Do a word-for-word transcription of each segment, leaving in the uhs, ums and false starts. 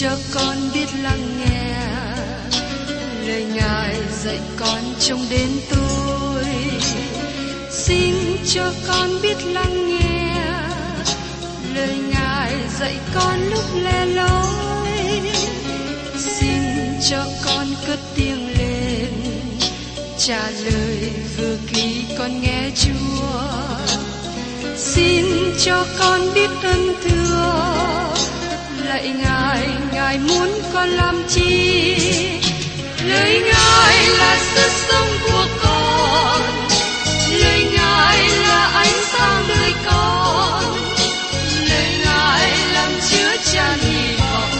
cho con biết lắng nghe lời Ngài dạy con trong đến tôi. Xin cho con biết lắng nghe lời Ngài dạy con lúc lẻ loi. Xin cho con cất tiếng lên trả lời vừa khi con nghe Chúa. Xin cho con biết ơn thương lạy Ngài, Ngài muốn con làm chi? Lời Ngài là sức sống của con, lời Ngài là ánh sáng đời con, lời Ngài làm chứa tràn hy vọng,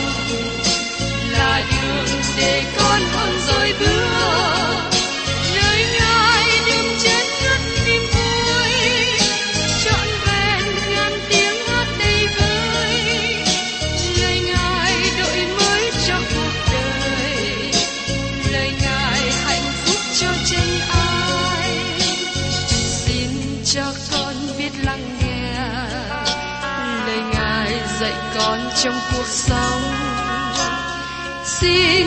là đường để con không dối bước. Lời Ngài đêm trên đất niềm vui, trọn vẹn ngàn tiếng hát đầy vơi. Lời Ngài đổi mới cho cuộc đời, lời Ngài hạnh phúc cho chân ai. Xin cho con biết lắng nghe lời Ngài dạy con trong cuộc sống. Xin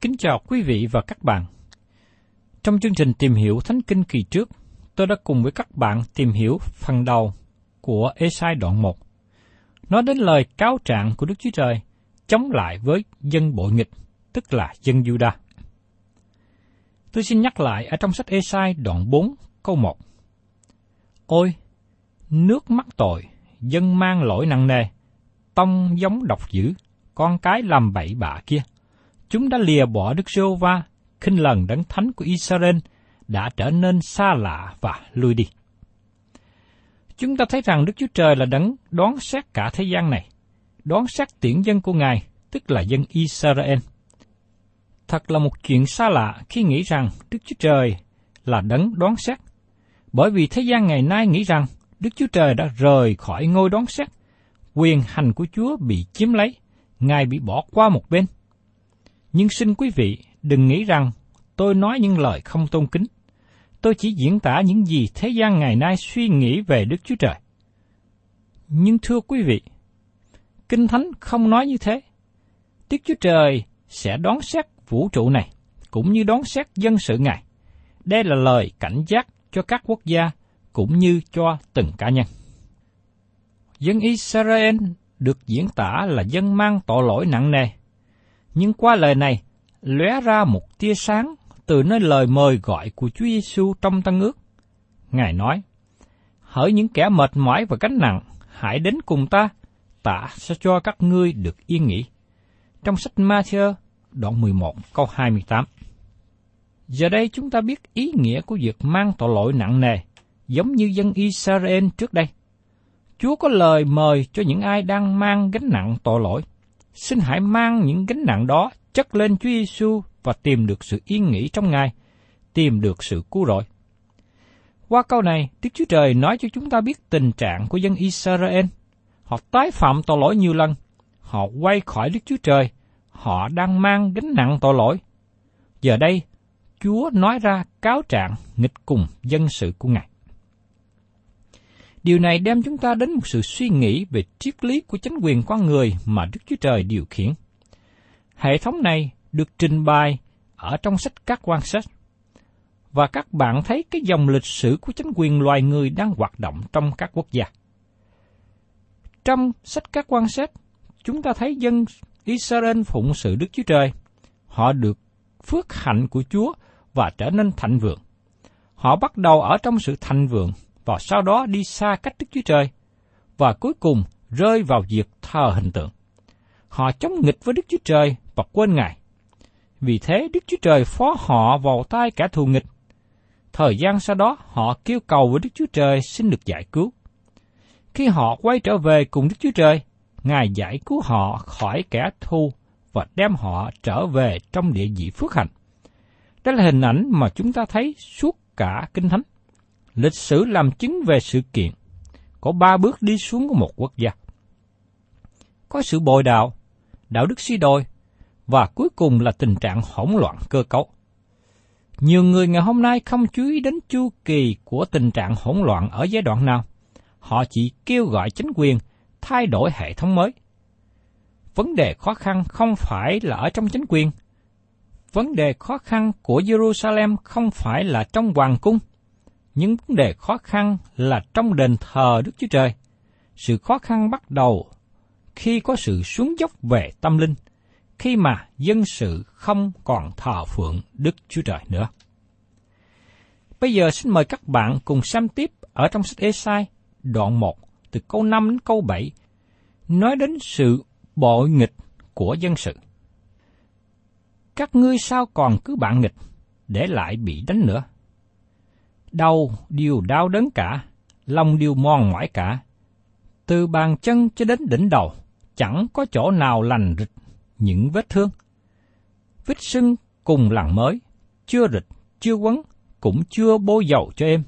Kính chào quý vị và các bạn. Trong chương trình Tìm Hiểu Thánh Kinh kỳ trước, tôi đã cùng với các bạn tìm hiểu phần đầu của Ê-sai đoạn một. Nói đến lời cáo trạng của Đức Chúa Trời chống lại với dân bội nghịch, tức là dân Judah. Tôi xin nhắc lại ở trong sách Ê-sai đoạn bốn câu một. Ôi, nước mắc tội, dân mang lỗi nặng nề, tông giống độc dữ, con cái làm bậy bạ kia. Chúng đã lìa bỏ Đức Giê-hô-va, khinh lần Đấng Thánh của Israel, đã trở nên xa lạ và lui đi. Chúng ta thấy rằng Đức Chúa Trời là Đấng đoán xét cả thế gian này, đoán xét tiễn dân của Ngài, tức là dân Israel. Thật là một chuyện xa lạ khi nghĩ rằng Đức Chúa Trời là Đấng đoán xét, bởi vì thế gian ngày nay nghĩ rằng Đức Chúa Trời đã rời khỏi ngôi đoán xét, quyền hành của Chúa bị chiếm lấy, Ngài bị bỏ qua một bên. Nhưng xin quý vị đừng nghĩ rằng tôi nói những lời không tôn kính. Tôi chỉ diễn tả những gì thế gian ngày nay suy nghĩ về Đức Chúa Trời. Nhưng thưa quý vị, Kinh Thánh không nói như thế. Đức Chúa Trời sẽ đoán xét vũ trụ này, cũng như đoán xét dân sự Ngài. Đây là lời cảnh giác cho các quốc gia, cũng như cho từng cá nhân. Dân Israel được diễn tả là dân mang tội lỗi nặng nề. Nhưng qua lời này, lóe ra một tia sáng từ nơi lời mời gọi của Chúa Giêsu trong Tân Ước. Ngài nói, hỡi những kẻ mệt mỏi và gánh nặng, hãy đến cùng ta, ta sẽ cho các ngươi được yên nghỉ. Trong sách Matthew, đoạn mười một, câu hai mươi tám. Giờ đây chúng ta biết ý nghĩa của việc mang tội lỗi nặng nề, giống như dân Israel trước đây. Chúa có lời mời cho những ai đang mang gánh nặng tội lỗi. Xin hãy mang những gánh nặng đó chất lên Chúa Giêsu và tìm được sự yên nghỉ trong Ngài, tìm được sự cứu rỗi. Qua câu này, Đức Chúa Trời nói cho chúng ta biết tình trạng của dân Israel. Họ tái phạm tội lỗi nhiều lần, họ quay khỏi Đức Chúa Trời, họ đang mang gánh nặng tội lỗi. Giờ đây, Chúa nói ra cáo trạng nghịch cùng dân sự của Ngài. Điều này đem chúng ta đến một sự suy nghĩ về triết lý của chính quyền con người mà Đức Chúa Trời điều khiển. Hệ thống này được trình bày ở trong sách Các Quan Sách. Và các bạn thấy cái dòng lịch sử của chính quyền loài người đang hoạt động trong các quốc gia. Trong sách Các Quan Sách, chúng ta thấy dân Israel phụng sự Đức Chúa Trời. Họ được phước hạnh của Chúa và trở nên thịnh vượng. Họ bắt đầu ở trong sự thịnh vượng và sau đó đi xa cách Đức Chúa Trời, và cuối cùng rơi vào việc thờ hình tượng. Họ chống nghịch với Đức Chúa Trời và quên Ngài. Vì thế Đức Chúa Trời phó họ vào tay kẻ thù nghịch. Thời gian sau đó họ kêu cầu với Đức Chúa Trời xin được giải cứu. Khi họ quay trở về cùng Đức Chúa Trời, Ngài giải cứu họ khỏi kẻ thù và đem họ trở về trong địa vị phước hạnh. Đó là hình ảnh mà chúng ta thấy suốt cả Kinh Thánh. Lịch sử làm chứng về sự kiện có ba bước đi xuống của một quốc gia. Có sự bội đạo, đạo đức suy đồi, và cuối cùng là tình trạng hỗn loạn cơ cấu. Nhiều người ngày hôm nay không chú ý đến chu kỳ của tình trạng hỗn loạn ở giai đoạn nào. Họ chỉ kêu gọi chính quyền thay đổi hệ thống mới. Vấn đề khó khăn không phải là ở trong chính quyền. Vấn đề khó khăn của Jerusalem không phải là trong hoàng cung. Những vấn đề khó khăn là trong đền thờ Đức Chúa Trời. Sự khó khăn bắt đầu khi có sự xuống dốc về tâm linh, khi mà dân sự không còn thờ phượng Đức Chúa Trời nữa. Bây giờ xin mời các bạn cùng xem tiếp ở trong sách Ê-sai, đoạn một, từ câu năm đến câu bảy, nói đến sự bội nghịch của dân sự. Các ngươi sao còn cứ bạn nghịch, để lại bị đánh nữa. Đầu đều đau đớn cả, lòng đều mòn mỏi cả. Từ bàn chân cho đến đỉnh đầu, chẳng có chỗ nào lành rịch những vết thương. Vết sưng cùng lằn mới, chưa rịch, chưa quấn, cũng chưa bôi dầu cho em.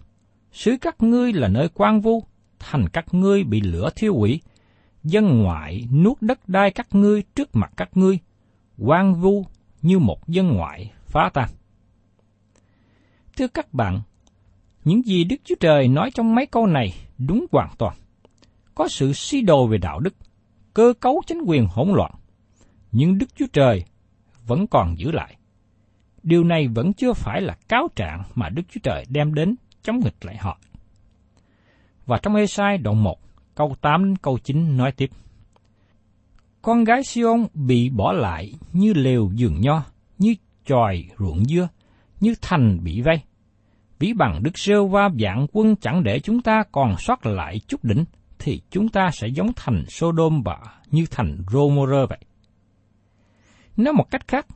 Xứ các ngươi là nơi quang vu, thành các ngươi bị lửa thiêu hủy. Dân ngoại nuốt đất đai các ngươi trước mặt các ngươi, quang vu như một dân ngoại phá tan. Thưa các bạn, những gì Đức Chúa Trời nói trong mấy câu này đúng hoàn toàn. Có sự suy đồi về đạo đức, cơ cấu chính quyền hỗn loạn, nhưng Đức Chúa Trời vẫn còn giữ lại. Điều này vẫn chưa phải là cáo trạng mà Đức Chúa Trời đem đến chống nghịch lại họ. Và trong Ê-sai đoạn một, câu tám đến câu chín nói tiếp: Con gái Sion bị bỏ lại như lều vườn nho, như chòi ruộng dưa, như thành bị vây. Ví bằng Đức Giê-hô-va vạn quân chẳng để chúng ta còn sót lại chút đỉnh, thì chúng ta sẽ giống thành Sodom và như thành Gomorrah vậy. Nói một cách khác,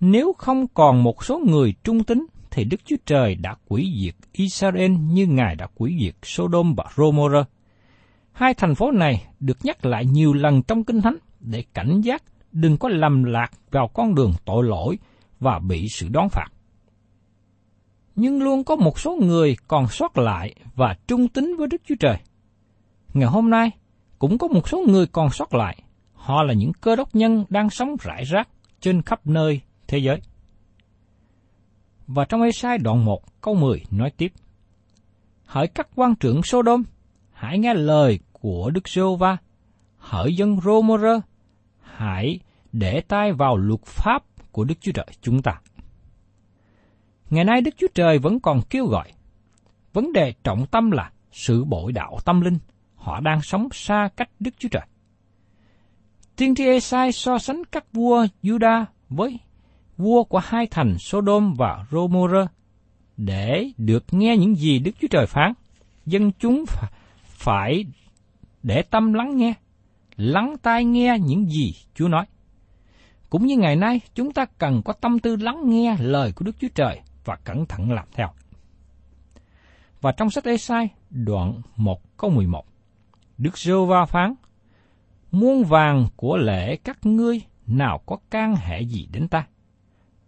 nếu không còn một số người trung tín, thì Đức Chúa Trời đã hủy diệt Israel như Ngài đã hủy diệt Sodom và Gomorrah. Hai thành phố này được nhắc lại nhiều lần trong Kinh Thánh để cảnh giác đừng có lầm lạc vào con đường tội lỗi và bị sự đón phạt. Nhưng luôn có một số người còn sót lại và trung tín với Đức Chúa Trời. Ngày hôm nay, cũng có một số người còn sót lại. Họ là những cơ đốc nhân đang sống rải rác trên khắp nơi thế giới. Và trong Ê-sai đoạn một, câu mười nói tiếp: Hỡi các quan trưởng Sodom, hãy nghe lời của Đức Giê-hô-va. Hỡi dân Gomorrah, hãy để tai vào luật pháp của Đức Chúa Trời chúng ta. Ngày nay Đức Chúa Trời vẫn còn kêu gọi. Vấn đề trọng tâm là sự bội đạo tâm linh. Họ đang sống xa cách Đức Chúa Trời. Tiên tri Ê-sai so sánh các vua Judah với vua của hai thành Sodom và Gomorrah để được nghe những gì Đức Chúa Trời phán. Dân chúng phải để tâm lắng nghe, lắng tai nghe những gì Chúa nói. Cũng như ngày nay, chúng ta cần có tâm tư lắng nghe lời của Đức Chúa Trời và cẩn thận làm theo. Và trong sách Ê-sai, đoạn một câu mười một, Đức Giê-hô-va phán: Muôn vàng của lễ các ngươi nào có can hệ gì đến ta?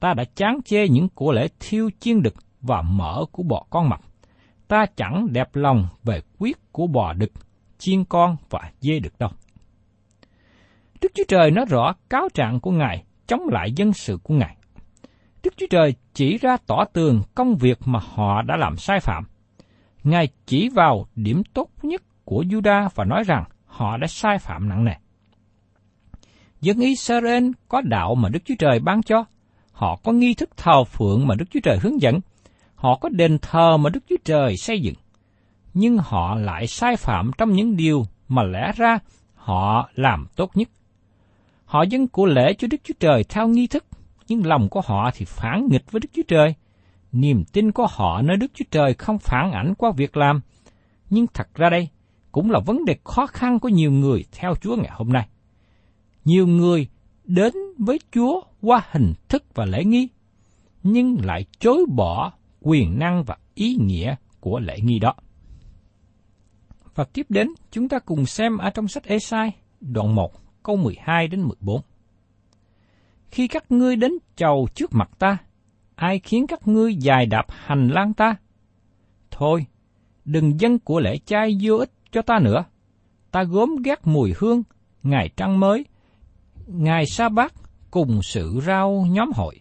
Ta đã chán chê những của lễ thiêu chiên đực và mỡ của bò con mập. Ta chẳng đẹp lòng về huyết của bò đực, chiên con và dê đực đâu. Đức Chúa Trời nói rõ cáo trạng của Ngài chống lại dân sự của Ngài. Đức Chúa Trời chỉ ra tỏ tường công việc mà họ đã làm sai phạm. Ngài chỉ vào điểm tốt nhất của Judah và nói rằng họ đã sai phạm nặng nề. Dân Israel có đạo mà Đức Chúa Trời ban cho. Họ có nghi thức thờ phượng mà Đức Chúa Trời hướng dẫn. Họ có đền thờ mà Đức Chúa Trời xây dựng. Nhưng họ lại sai phạm trong những điều mà lẽ ra họ làm tốt nhất. Họ dâng của lễ cho Đức Chúa Trời theo nghi thức, nhưng lòng của họ thì phản nghịch với Đức Chúa Trời. Niềm tin của họ nơi Đức Chúa Trời không phản ảnh qua việc làm, nhưng thật ra đây cũng là vấn đề khó khăn của nhiều người theo Chúa ngày hôm nay. Nhiều người đến với Chúa qua hình thức và lễ nghi, nhưng lại chối bỏ quyền năng và ý nghĩa của lễ nghi đó. Và tiếp đến, chúng ta cùng xem ở trong sách Ê-sai, đoạn một, câu mười hai đến mười bốn. Khi các ngươi đến chầu trước mặt ta, ai khiến các ngươi dài đạp hành lang ta? Thôi, đừng dâng của lễ chay vô ích cho ta nữa. Ta gớm ghét mùi hương, ngày trăng mới, ngày sa bát cùng sự rao nhóm hội.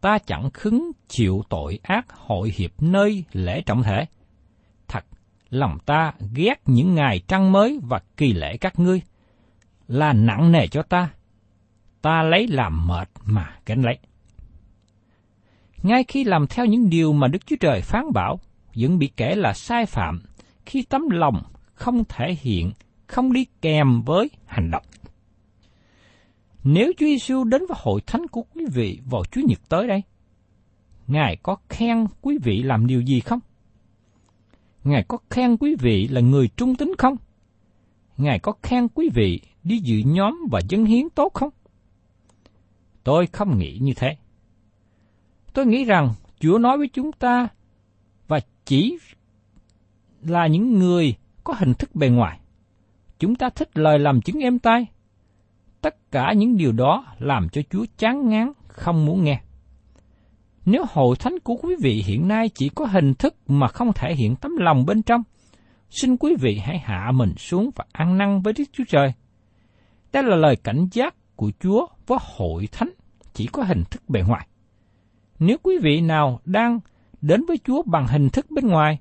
Ta chẳng khứng chịu tội ác hội hiệp nơi lễ trọng thể. Thật, lòng ta ghét những ngày trăng mới và kỳ lễ các ngươi, là nặng nề cho ta. Ta lấy làm mệt mà gánh lấy. Ngay khi làm theo những điều mà Đức Chúa Trời phán bảo, vẫn bị kể là sai phạm khi tấm lòng không thể hiện, không đi kèm với hành động. Nếu Chúa Giêsu đến với hội thánh của quý vị vào Chúa Nhật tới đây, Ngài có khen quý vị làm điều gì không? Ngài có khen quý vị là người trung tín không? Ngài có khen quý vị đi dự nhóm và dâng hiến tốt không? Tôi không nghĩ như thế. Tôi nghĩ rằng Chúa nói với chúng ta và chỉ là những người có hình thức bề ngoài. Chúng ta thích lời làm chứng êm tai. Tất cả những điều đó làm cho Chúa chán ngán, không muốn nghe. Nếu hội thánh của quý vị hiện nay chỉ có hình thức mà không thể hiện tấm lòng bên trong, xin quý vị hãy hạ mình xuống và ăn năn với Đức Chúa Trời. Đây là lời cảnh giác của Chúa với hội thánh chỉ có hình thức bề ngoài. Nếu quý vị nào đang đến với Chúa bằng hình thức bên ngoài,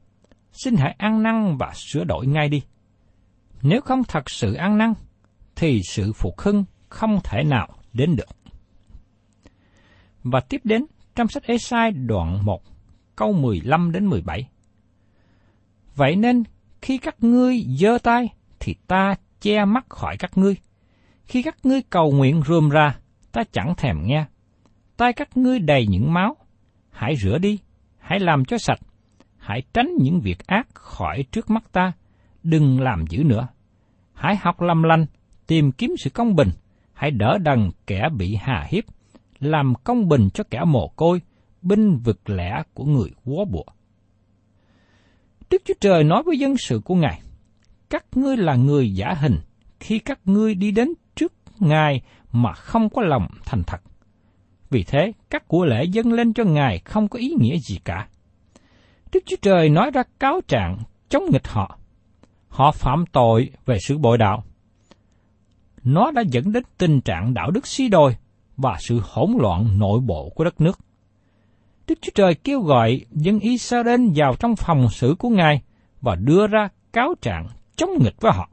xin hãy ăn năn và sửa đổi ngay đi. Nếu không thật sự ăn năn, thì sự phục hưng không thể nào đến được. Và tiếp đến trong sách Ê-sai đoạn một, câu mười lăm đến mười bảy. Vậy nên, khi các ngươi giơ tay, thì ta che mắt khỏi các ngươi. Khi các ngươi cầu nguyện rườm rà, ta chẳng thèm nghe. Tay các ngươi đầy những máu, hãy rửa đi, hãy làm cho sạch, hãy tránh những việc ác khỏi trước mắt ta, đừng làm dữ nữa. Hãy học làm lành, tìm kiếm sự công bình, hãy đỡ đần kẻ bị hà hiếp, làm công bình cho kẻ mồ côi, binh vực lẻ của người quá bụa. Đức Chúa Trời nói với dân sự của Ngài, các ngươi là người giả hình khi các ngươi đi đến trước Ngài mà không có lòng thành thật. Vì thế, các của lễ dâng lên cho Ngài không có ý nghĩa gì cả. Đức Chúa Trời nói ra cáo trạng chống nghịch họ. Họ phạm tội về sự bội đạo. Nó đã dẫn đến tình trạng đạo đức suy đồi và sự hỗn loạn nội bộ của đất nước. Đức Chúa Trời kêu gọi dân Israel vào trong phòng xử của Ngài và đưa ra cáo trạng chống nghịch với họ.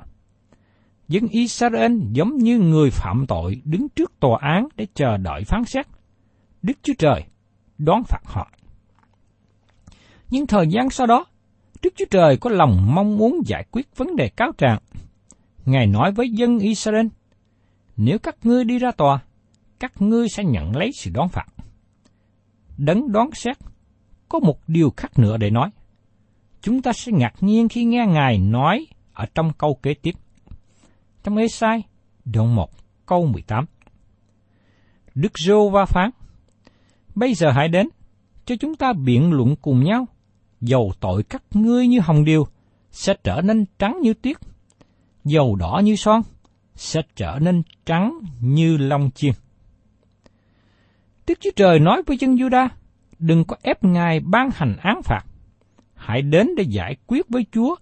Dân Israel giống như người phạm tội đứng trước tòa án để chờ đợi phán xét. Đức Chúa Trời đoán phạt họ. Nhưng thời gian sau đó, Đức Chúa Trời có lòng mong muốn giải quyết vấn đề cáo trạng. Ngài nói với dân Israel, nếu các ngươi đi ra tòa, các ngươi sẽ nhận lấy sự đoán phạt. Đấng đoán xét có một điều khác nữa để nói. Chúng ta sẽ ngạc nhiên khi nghe Ngài nói ở trong câu kế tiếp. Trong Ê-sai, đoạn một, câu mười tám. Đức Giê-hô-va phán, bây giờ hãy đến, cho chúng ta biện luận cùng nhau, dầu tội các ngươi như hồng điều, sẽ trở nên trắng như tuyết, dầu đỏ như son, sẽ trở nên trắng như lông chiên. Đức Chúa Trời nói với dân Judah, đừng có ép Ngài ban hành án phạt, hãy đến để giải quyết với Chúa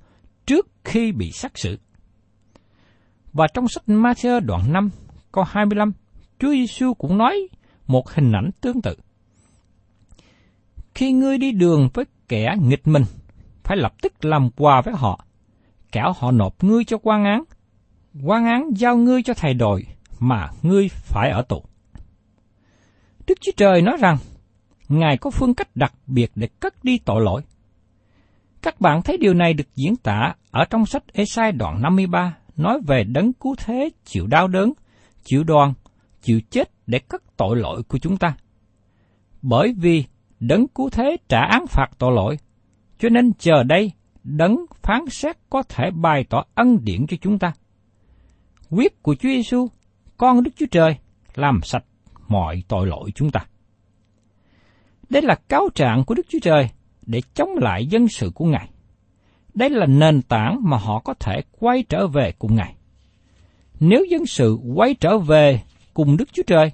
trước khi bị xét xử. Và trong sách Matthew đoạn năm, câu hai mươi lăm, Chúa Giêsu cũng nói một hình ảnh tương tự. Khi ngươi đi đường với kẻ nghịch mình, phải lập tức làm quà với họ, kẻo họ nộp ngươi cho quan án, quan án giao ngươi cho thầy đội, mà ngươi phải ở tù. Đức Chúa Trời nói rằng, Ngài có phương cách đặc biệt để cất đi tội lỗi. Các bạn thấy điều này được diễn tả ở trong sách Ê-sai đoạn năm mươi ba, nói về đấng cứu thế chịu đau đớn, chịu đòn, chịu chết để cất tội lỗi của chúng ta. bởi vì đấng cứu thế trả án phạt tội lỗi, cho nên chờ đây đấng phán xét có thể bày tỏ ân điển cho chúng ta. Huyết của Chúa Giêsu, Con Đức Chúa Trời, làm sạch mọi tội lỗi chúng ta. Đây là cáo trạng của Đức Chúa Trời để chống lại dân sự của Ngài. Đây là nền tảng mà họ có thể quay trở về cùng Ngài. Nếu dân sự quay trở về cùng Đức Chúa Trời,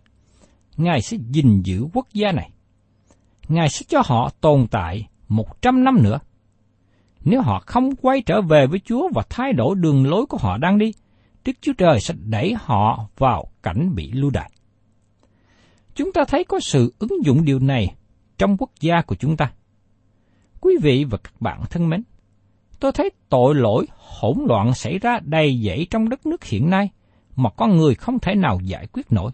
Ngài sẽ gìn giữ quốc gia này. Ngài sẽ cho họ tồn tại một trăm năm nữa. Nếu họ không quay trở về với Chúa và thay đổi đường lối của họ đang đi, Đức Chúa Trời sẽ đẩy họ vào cảnh bị lưu đày. Chúng ta thấy có sự ứng dụng điều này trong quốc gia của chúng ta. Quý vị và các bạn thân mến, tôi thấy tội lỗi hỗn loạn xảy ra đầy dẫy trong đất nước hiện nay mà con người không thể nào giải quyết nổi.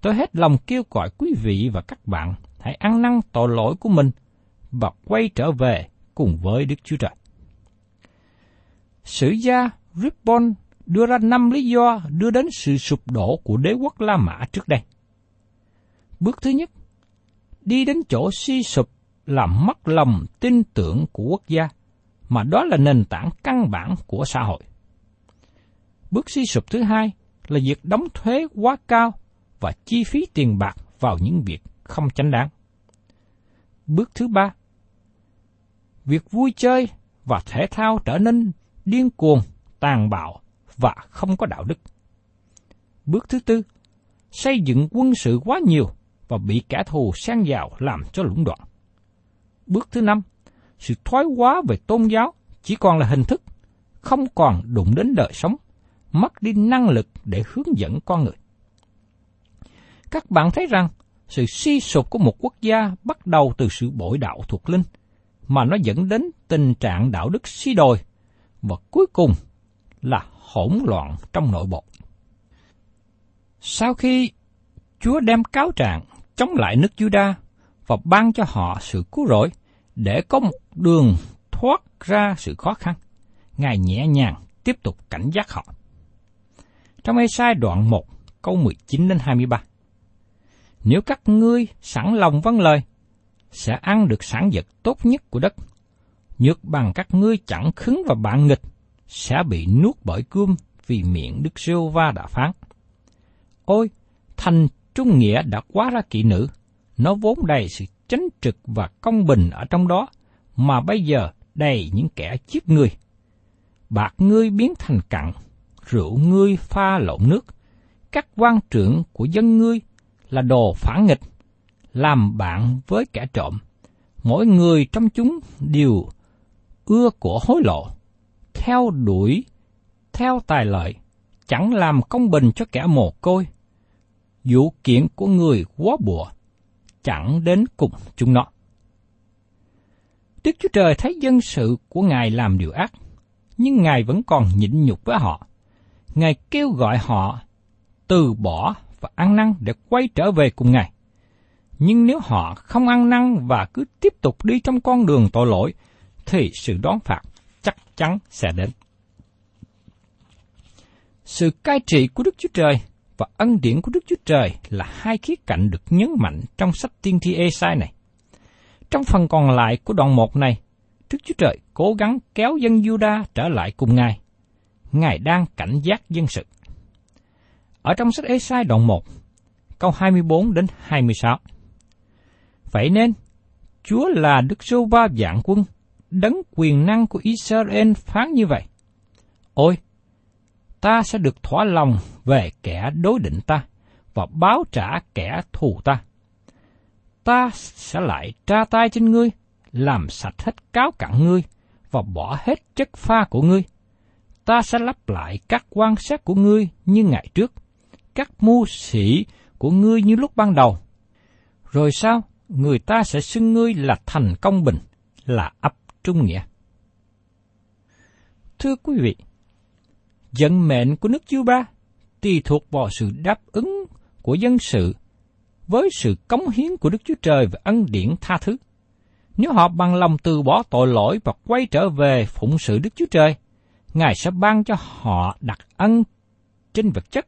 Tôi hết lòng kêu gọi quý vị và các bạn hãy ăn năn tội lỗi của mình và quay trở về cùng với Đức Chúa Trời. Sử gia Rippon đưa ra năm lý do đưa đến sự sụp đổ của đế quốc La Mã trước đây. Bước thứ nhất, đi đến chỗ suy sụp làm mất lòng tin tưởng của quốc gia, mà đó là nền tảng căn bản của xã hội. Bước suy sụp thứ hai là việc đóng thuế quá cao và chi phí tiền bạc vào những việc không chánh đáng. Bước thứ ba, việc vui chơi và thể thao trở nên điên cuồng, tàn bạo và không có đạo đức. Bước thứ tư, xây dựng quân sự quá nhiều và bị kẻ thù xen vào làm cho lũng đoạn. Bước thứ năm, sự thoái hóa về tôn giáo chỉ còn là hình thức, không còn đụng đến đời sống, mất đi năng lực để hướng dẫn con người. Các bạn thấy rằng, sự suy sụp của một quốc gia bắt đầu từ sự bội đạo thuộc linh, mà nó dẫn đến tình trạng đạo đức suy đồi, và cuối cùng là hỗn loạn trong nội bộ. Sau khi Chúa đem cáo trạng chống lại nước Judah và ban cho họ sự cứu rỗi để có một đường thoát ra sự khó khăn, Ngài nhẹ nhàng tiếp tục cảnh giác họ. Trong Ê-sai đoạn một, câu mười chín đến hai mươi ba, nếu các ngươi sẵn lòng vâng lời, sẽ ăn được sản vật tốt nhất của đất. Nhược bằng các ngươi chẳng khứng và bạn nghịch, sẽ bị nuốt bởi cươm vì miệng Đức Giê-hô-va đã phán. Ôi, thành trung nghĩa đã quá ra kỵ nữ, nó vốn đầy sự chánh trực và công bình ở trong đó, mà bây giờ đầy những kẻ giết người. Bạc ngươi biến thành cặn, rượu ngươi pha lộn nước, các quan trưởng của dân ngươi là đồ phản nghịch, làm bạn với kẻ trộm, mỗi người trong chúng đều ưa của hối lộ, theo đuổi, theo tài lợi, chẳng làm công bình cho kẻ mồ côi. Vụ kiện của người quá bùa, chẳng đến cùng chúng nó. Đức Chúa Trời thấy dân sự của Ngài làm điều ác, nhưng Ngài vẫn còn nhịn nhục với họ. Ngài kêu gọi họ từ bỏ và ăn năn để quay trở về cùng Ngài. Nhưng nếu họ không ăn năn và cứ tiếp tục đi trong con đường tội lỗi, thì sự đón phạt chắc chắn sẽ đến. Sự cai trị của Đức Chúa Trời và ân điển của Đức Chúa Trời là hai khía cạnh được nhấn mạnh trong sách tiên tri Ê-sai này. Trong phần còn lại của đoạn một này, Đức Chúa Trời cố gắng kéo dân Judah trở lại cùng Ngài. Ngài đang cảnh giác dân sự. Ở trong sách Ê-sai đoạn một, câu hai mươi bốn đến hai mươi sáu. Vậy nên, Chúa là Đức Giê-hô-va vạn quân, đấng quyền năng của Israel phán như vậy. Ôi, ta sẽ được thỏa lòng về kẻ đối định ta, và báo trả kẻ thù ta. Ta sẽ lại tra tay trên ngươi, làm sạch hết cáo cặn ngươi, và bỏ hết chất pha của ngươi. Ta sẽ lắp lại các quan sát của ngươi như ngày trước, các mưu sĩ của ngươi như lúc ban đầu. Rồi sao, người ta sẽ xưng ngươi là thành công bình, là ấp trung nghĩa. Thưa quý vị, vận mệnh của nước Judah tùy thuộc vào sự đáp ứng của dân sự với sự cống hiến của Đức Chúa Trời và ân điển tha thứ. Nếu họ bằng lòng từ bỏ tội lỗi và quay trở về phụng sự Đức Chúa Trời, Ngài sẽ ban cho họ đặc ân trên vật chất,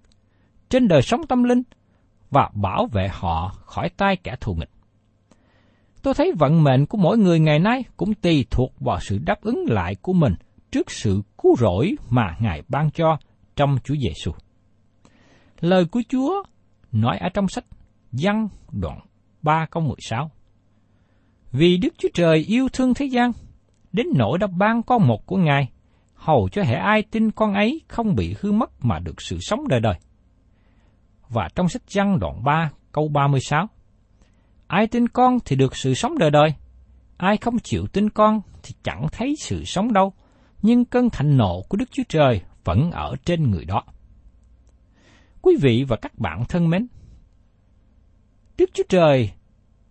trên đời sống tâm linh và bảo vệ họ khỏi tay kẻ thù nghịch. Tôi thấy vận mệnh của mỗi người ngày nay cũng tùy thuộc vào sự đáp ứng lại của mình trước sự cứu rỗi mà Ngài ban cho trong Chúa Giêsu. Lời của Chúa nói ở trong sách Giăng đoạn ba câu mười sáu. Vì Đức Chúa Trời yêu thương thế gian, đến nỗi đã ban con một của Ngài, hầu cho hễ ai tin con ấy không bị hư mất mà được sự sống đời đời. Và trong sách Giăng đoạn ba câu ba mươi sáu. Ai tin con thì được sự sống đời đời, ai không chịu tin con thì chẳng thấy sự sống đâu, nhưng cơn thịnh nộ của Đức Chúa Trời vẫn ở trên người đó. Quý vị và các bạn thân mến, Đức Chúa Trời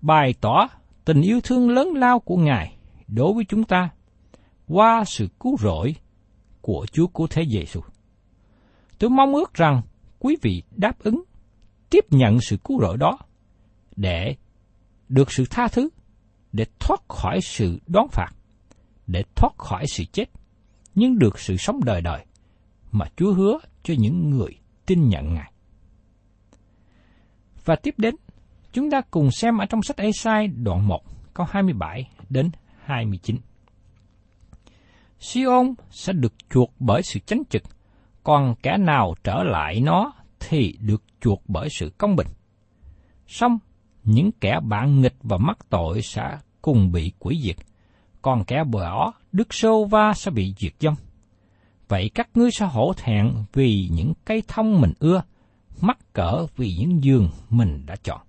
bày tỏ tình yêu thương lớn lao của Ngài đối với chúng ta qua sự cứu rỗi của Chúa Cứu Thế Giêsu. Tôi mong ước rằng quý vị đáp ứng, tiếp nhận sự cứu rỗi đó để được sự tha thứ, để thoát khỏi sự đoán phạt, để thoát khỏi sự chết, nhưng được sự sống đời đời mà Chúa hứa cho những người tin nhận Ngài. Và tiếp đến, chúng ta cùng xem ở trong sách Ê-sai đoạn một, câu hai mươi bảy đến hai mươi chín. Sion sẽ được chuộc bởi sự chánh trực, còn kẻ nào trở lại nó thì được chuộc bởi sự công bình. Song những kẻ bạn nghịch và mắc tội sẽ cùng bị quỷ diệt, còn kẻ bỏ Đức Giê-hô-va sẽ bị diệt vong. Vậy các ngươi sẽ hổ thẹn vì những cây thông mình ưa, mắc cỡ vì những giường mình đã chọn.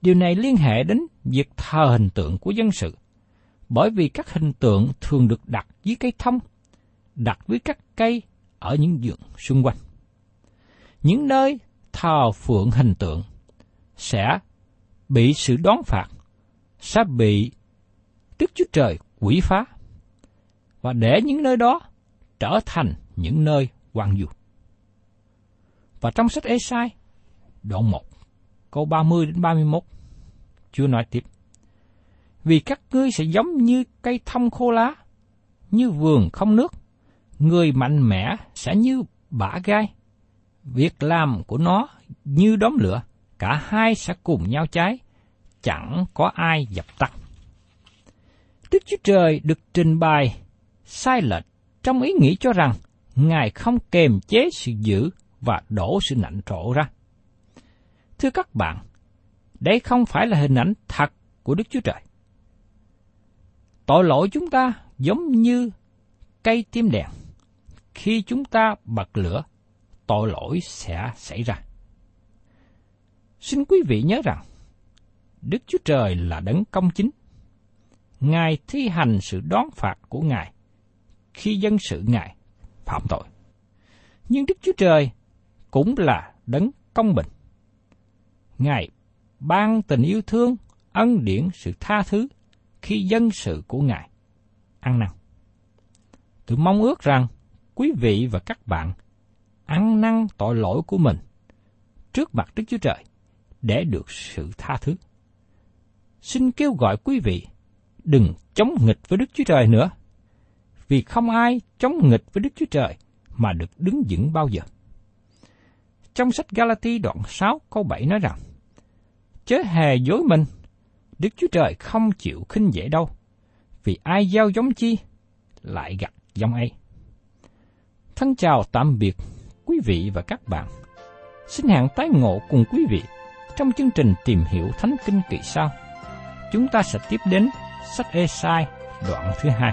Điều này liên hệ đến việc thờ hình tượng của dân sự, bởi vì các hình tượng thường được đặt dưới cây thông, đặt với các cây ở những giường xung quanh. Những nơi thờ phượng hình tượng sẽ bị sự đoán phạt, sẽ bị Đức Chúa Trời quỷ phá, và để những nơi đó trở thành những nơi hoang vu. Và trong sách Ê-sai, đoạn một, câu ba mươi đến ba mươi mốt, Chúa nói tiếp: Vì các ngươi sẽ giống như cây thông khô lá, như vườn không nước, người mạnh mẽ sẽ như bã gai, việc làm của nó như đốm lửa, cả hai sẽ cùng nhau cháy, chẳng có ai dập tắt. Đức Chúa Trời được trình bày sai lệch trong ý nghĩ cho rằng Ngài không kềm chế sự dữ và đổ sự nạnh trộ ra. Thưa các bạn, đây không phải là hình ảnh thật của Đức Chúa Trời. Tội lỗi chúng ta giống như cây tim đèn. Khi chúng ta bật lửa, tội lỗi sẽ xảy ra. Xin quý vị nhớ rằng, Đức Chúa Trời là đấng công chính. Ngài thi hành sự đoán phạt của Ngài khi dân sự Ngài phạm tội. Nhưng Đức Chúa Trời cũng là đấng công bình. Ngài ban tình yêu thương, ân điển, sự tha thứ khi dân sự của Ngài ăn năn. Tôi mong ước rằng quý vị và các bạn ăn năn tội lỗi của mình trước mặt Đức Chúa Trời để được sự tha thứ. Xin kêu gọi quý vị đừng chống nghịch với Đức Chúa Trời nữa, vì không ai chống nghịch với Đức Chúa Trời mà được đứng vững bao giờ. Trong sách Galati đoạn sáu câu bảy nói rằng: Chớ hề dối mình, Đức Chúa Trời không chịu khinh dễ đâu, vì ai gieo giống chi lại gặt giống ấy. Thân chào tạm biệt quý vị và các bạn. Xin hẹn tái ngộ cùng quý vị trong chương trình Tìm Hiểu Thánh Kinh kỳ sau. Chúng ta sẽ tiếp đến sách Ê-sai đoạn thứ hai.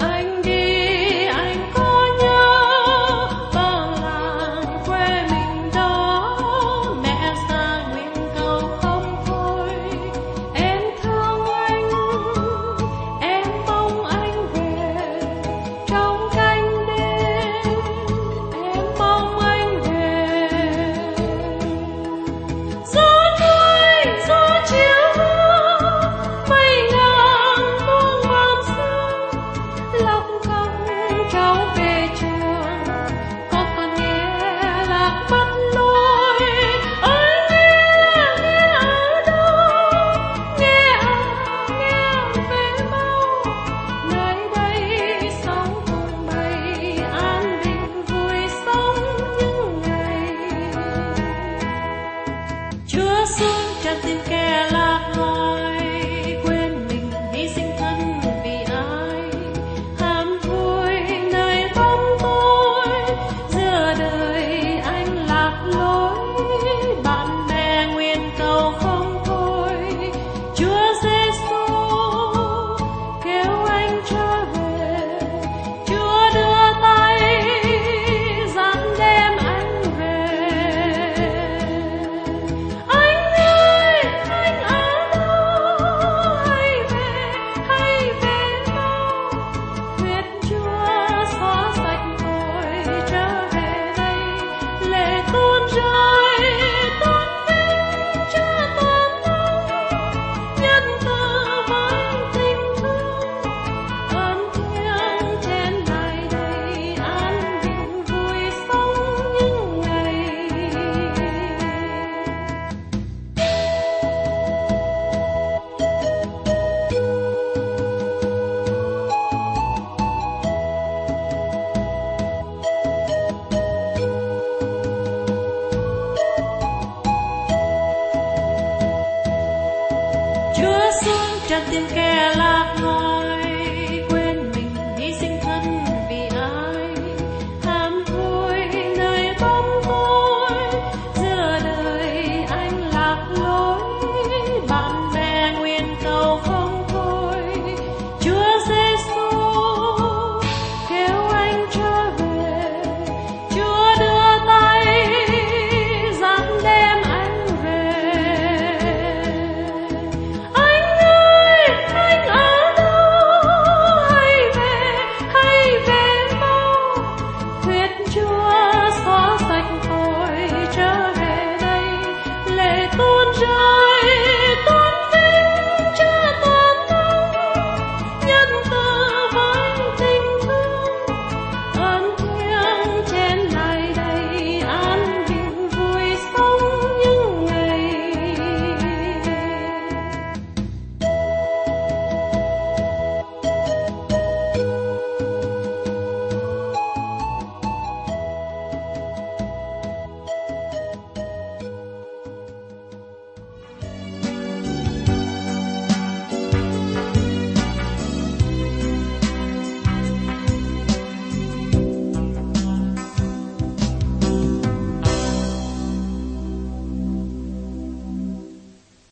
Anh đi anh có nhớ, vàng làng quê mình đâu. trái tim kẻ lạc ngôi.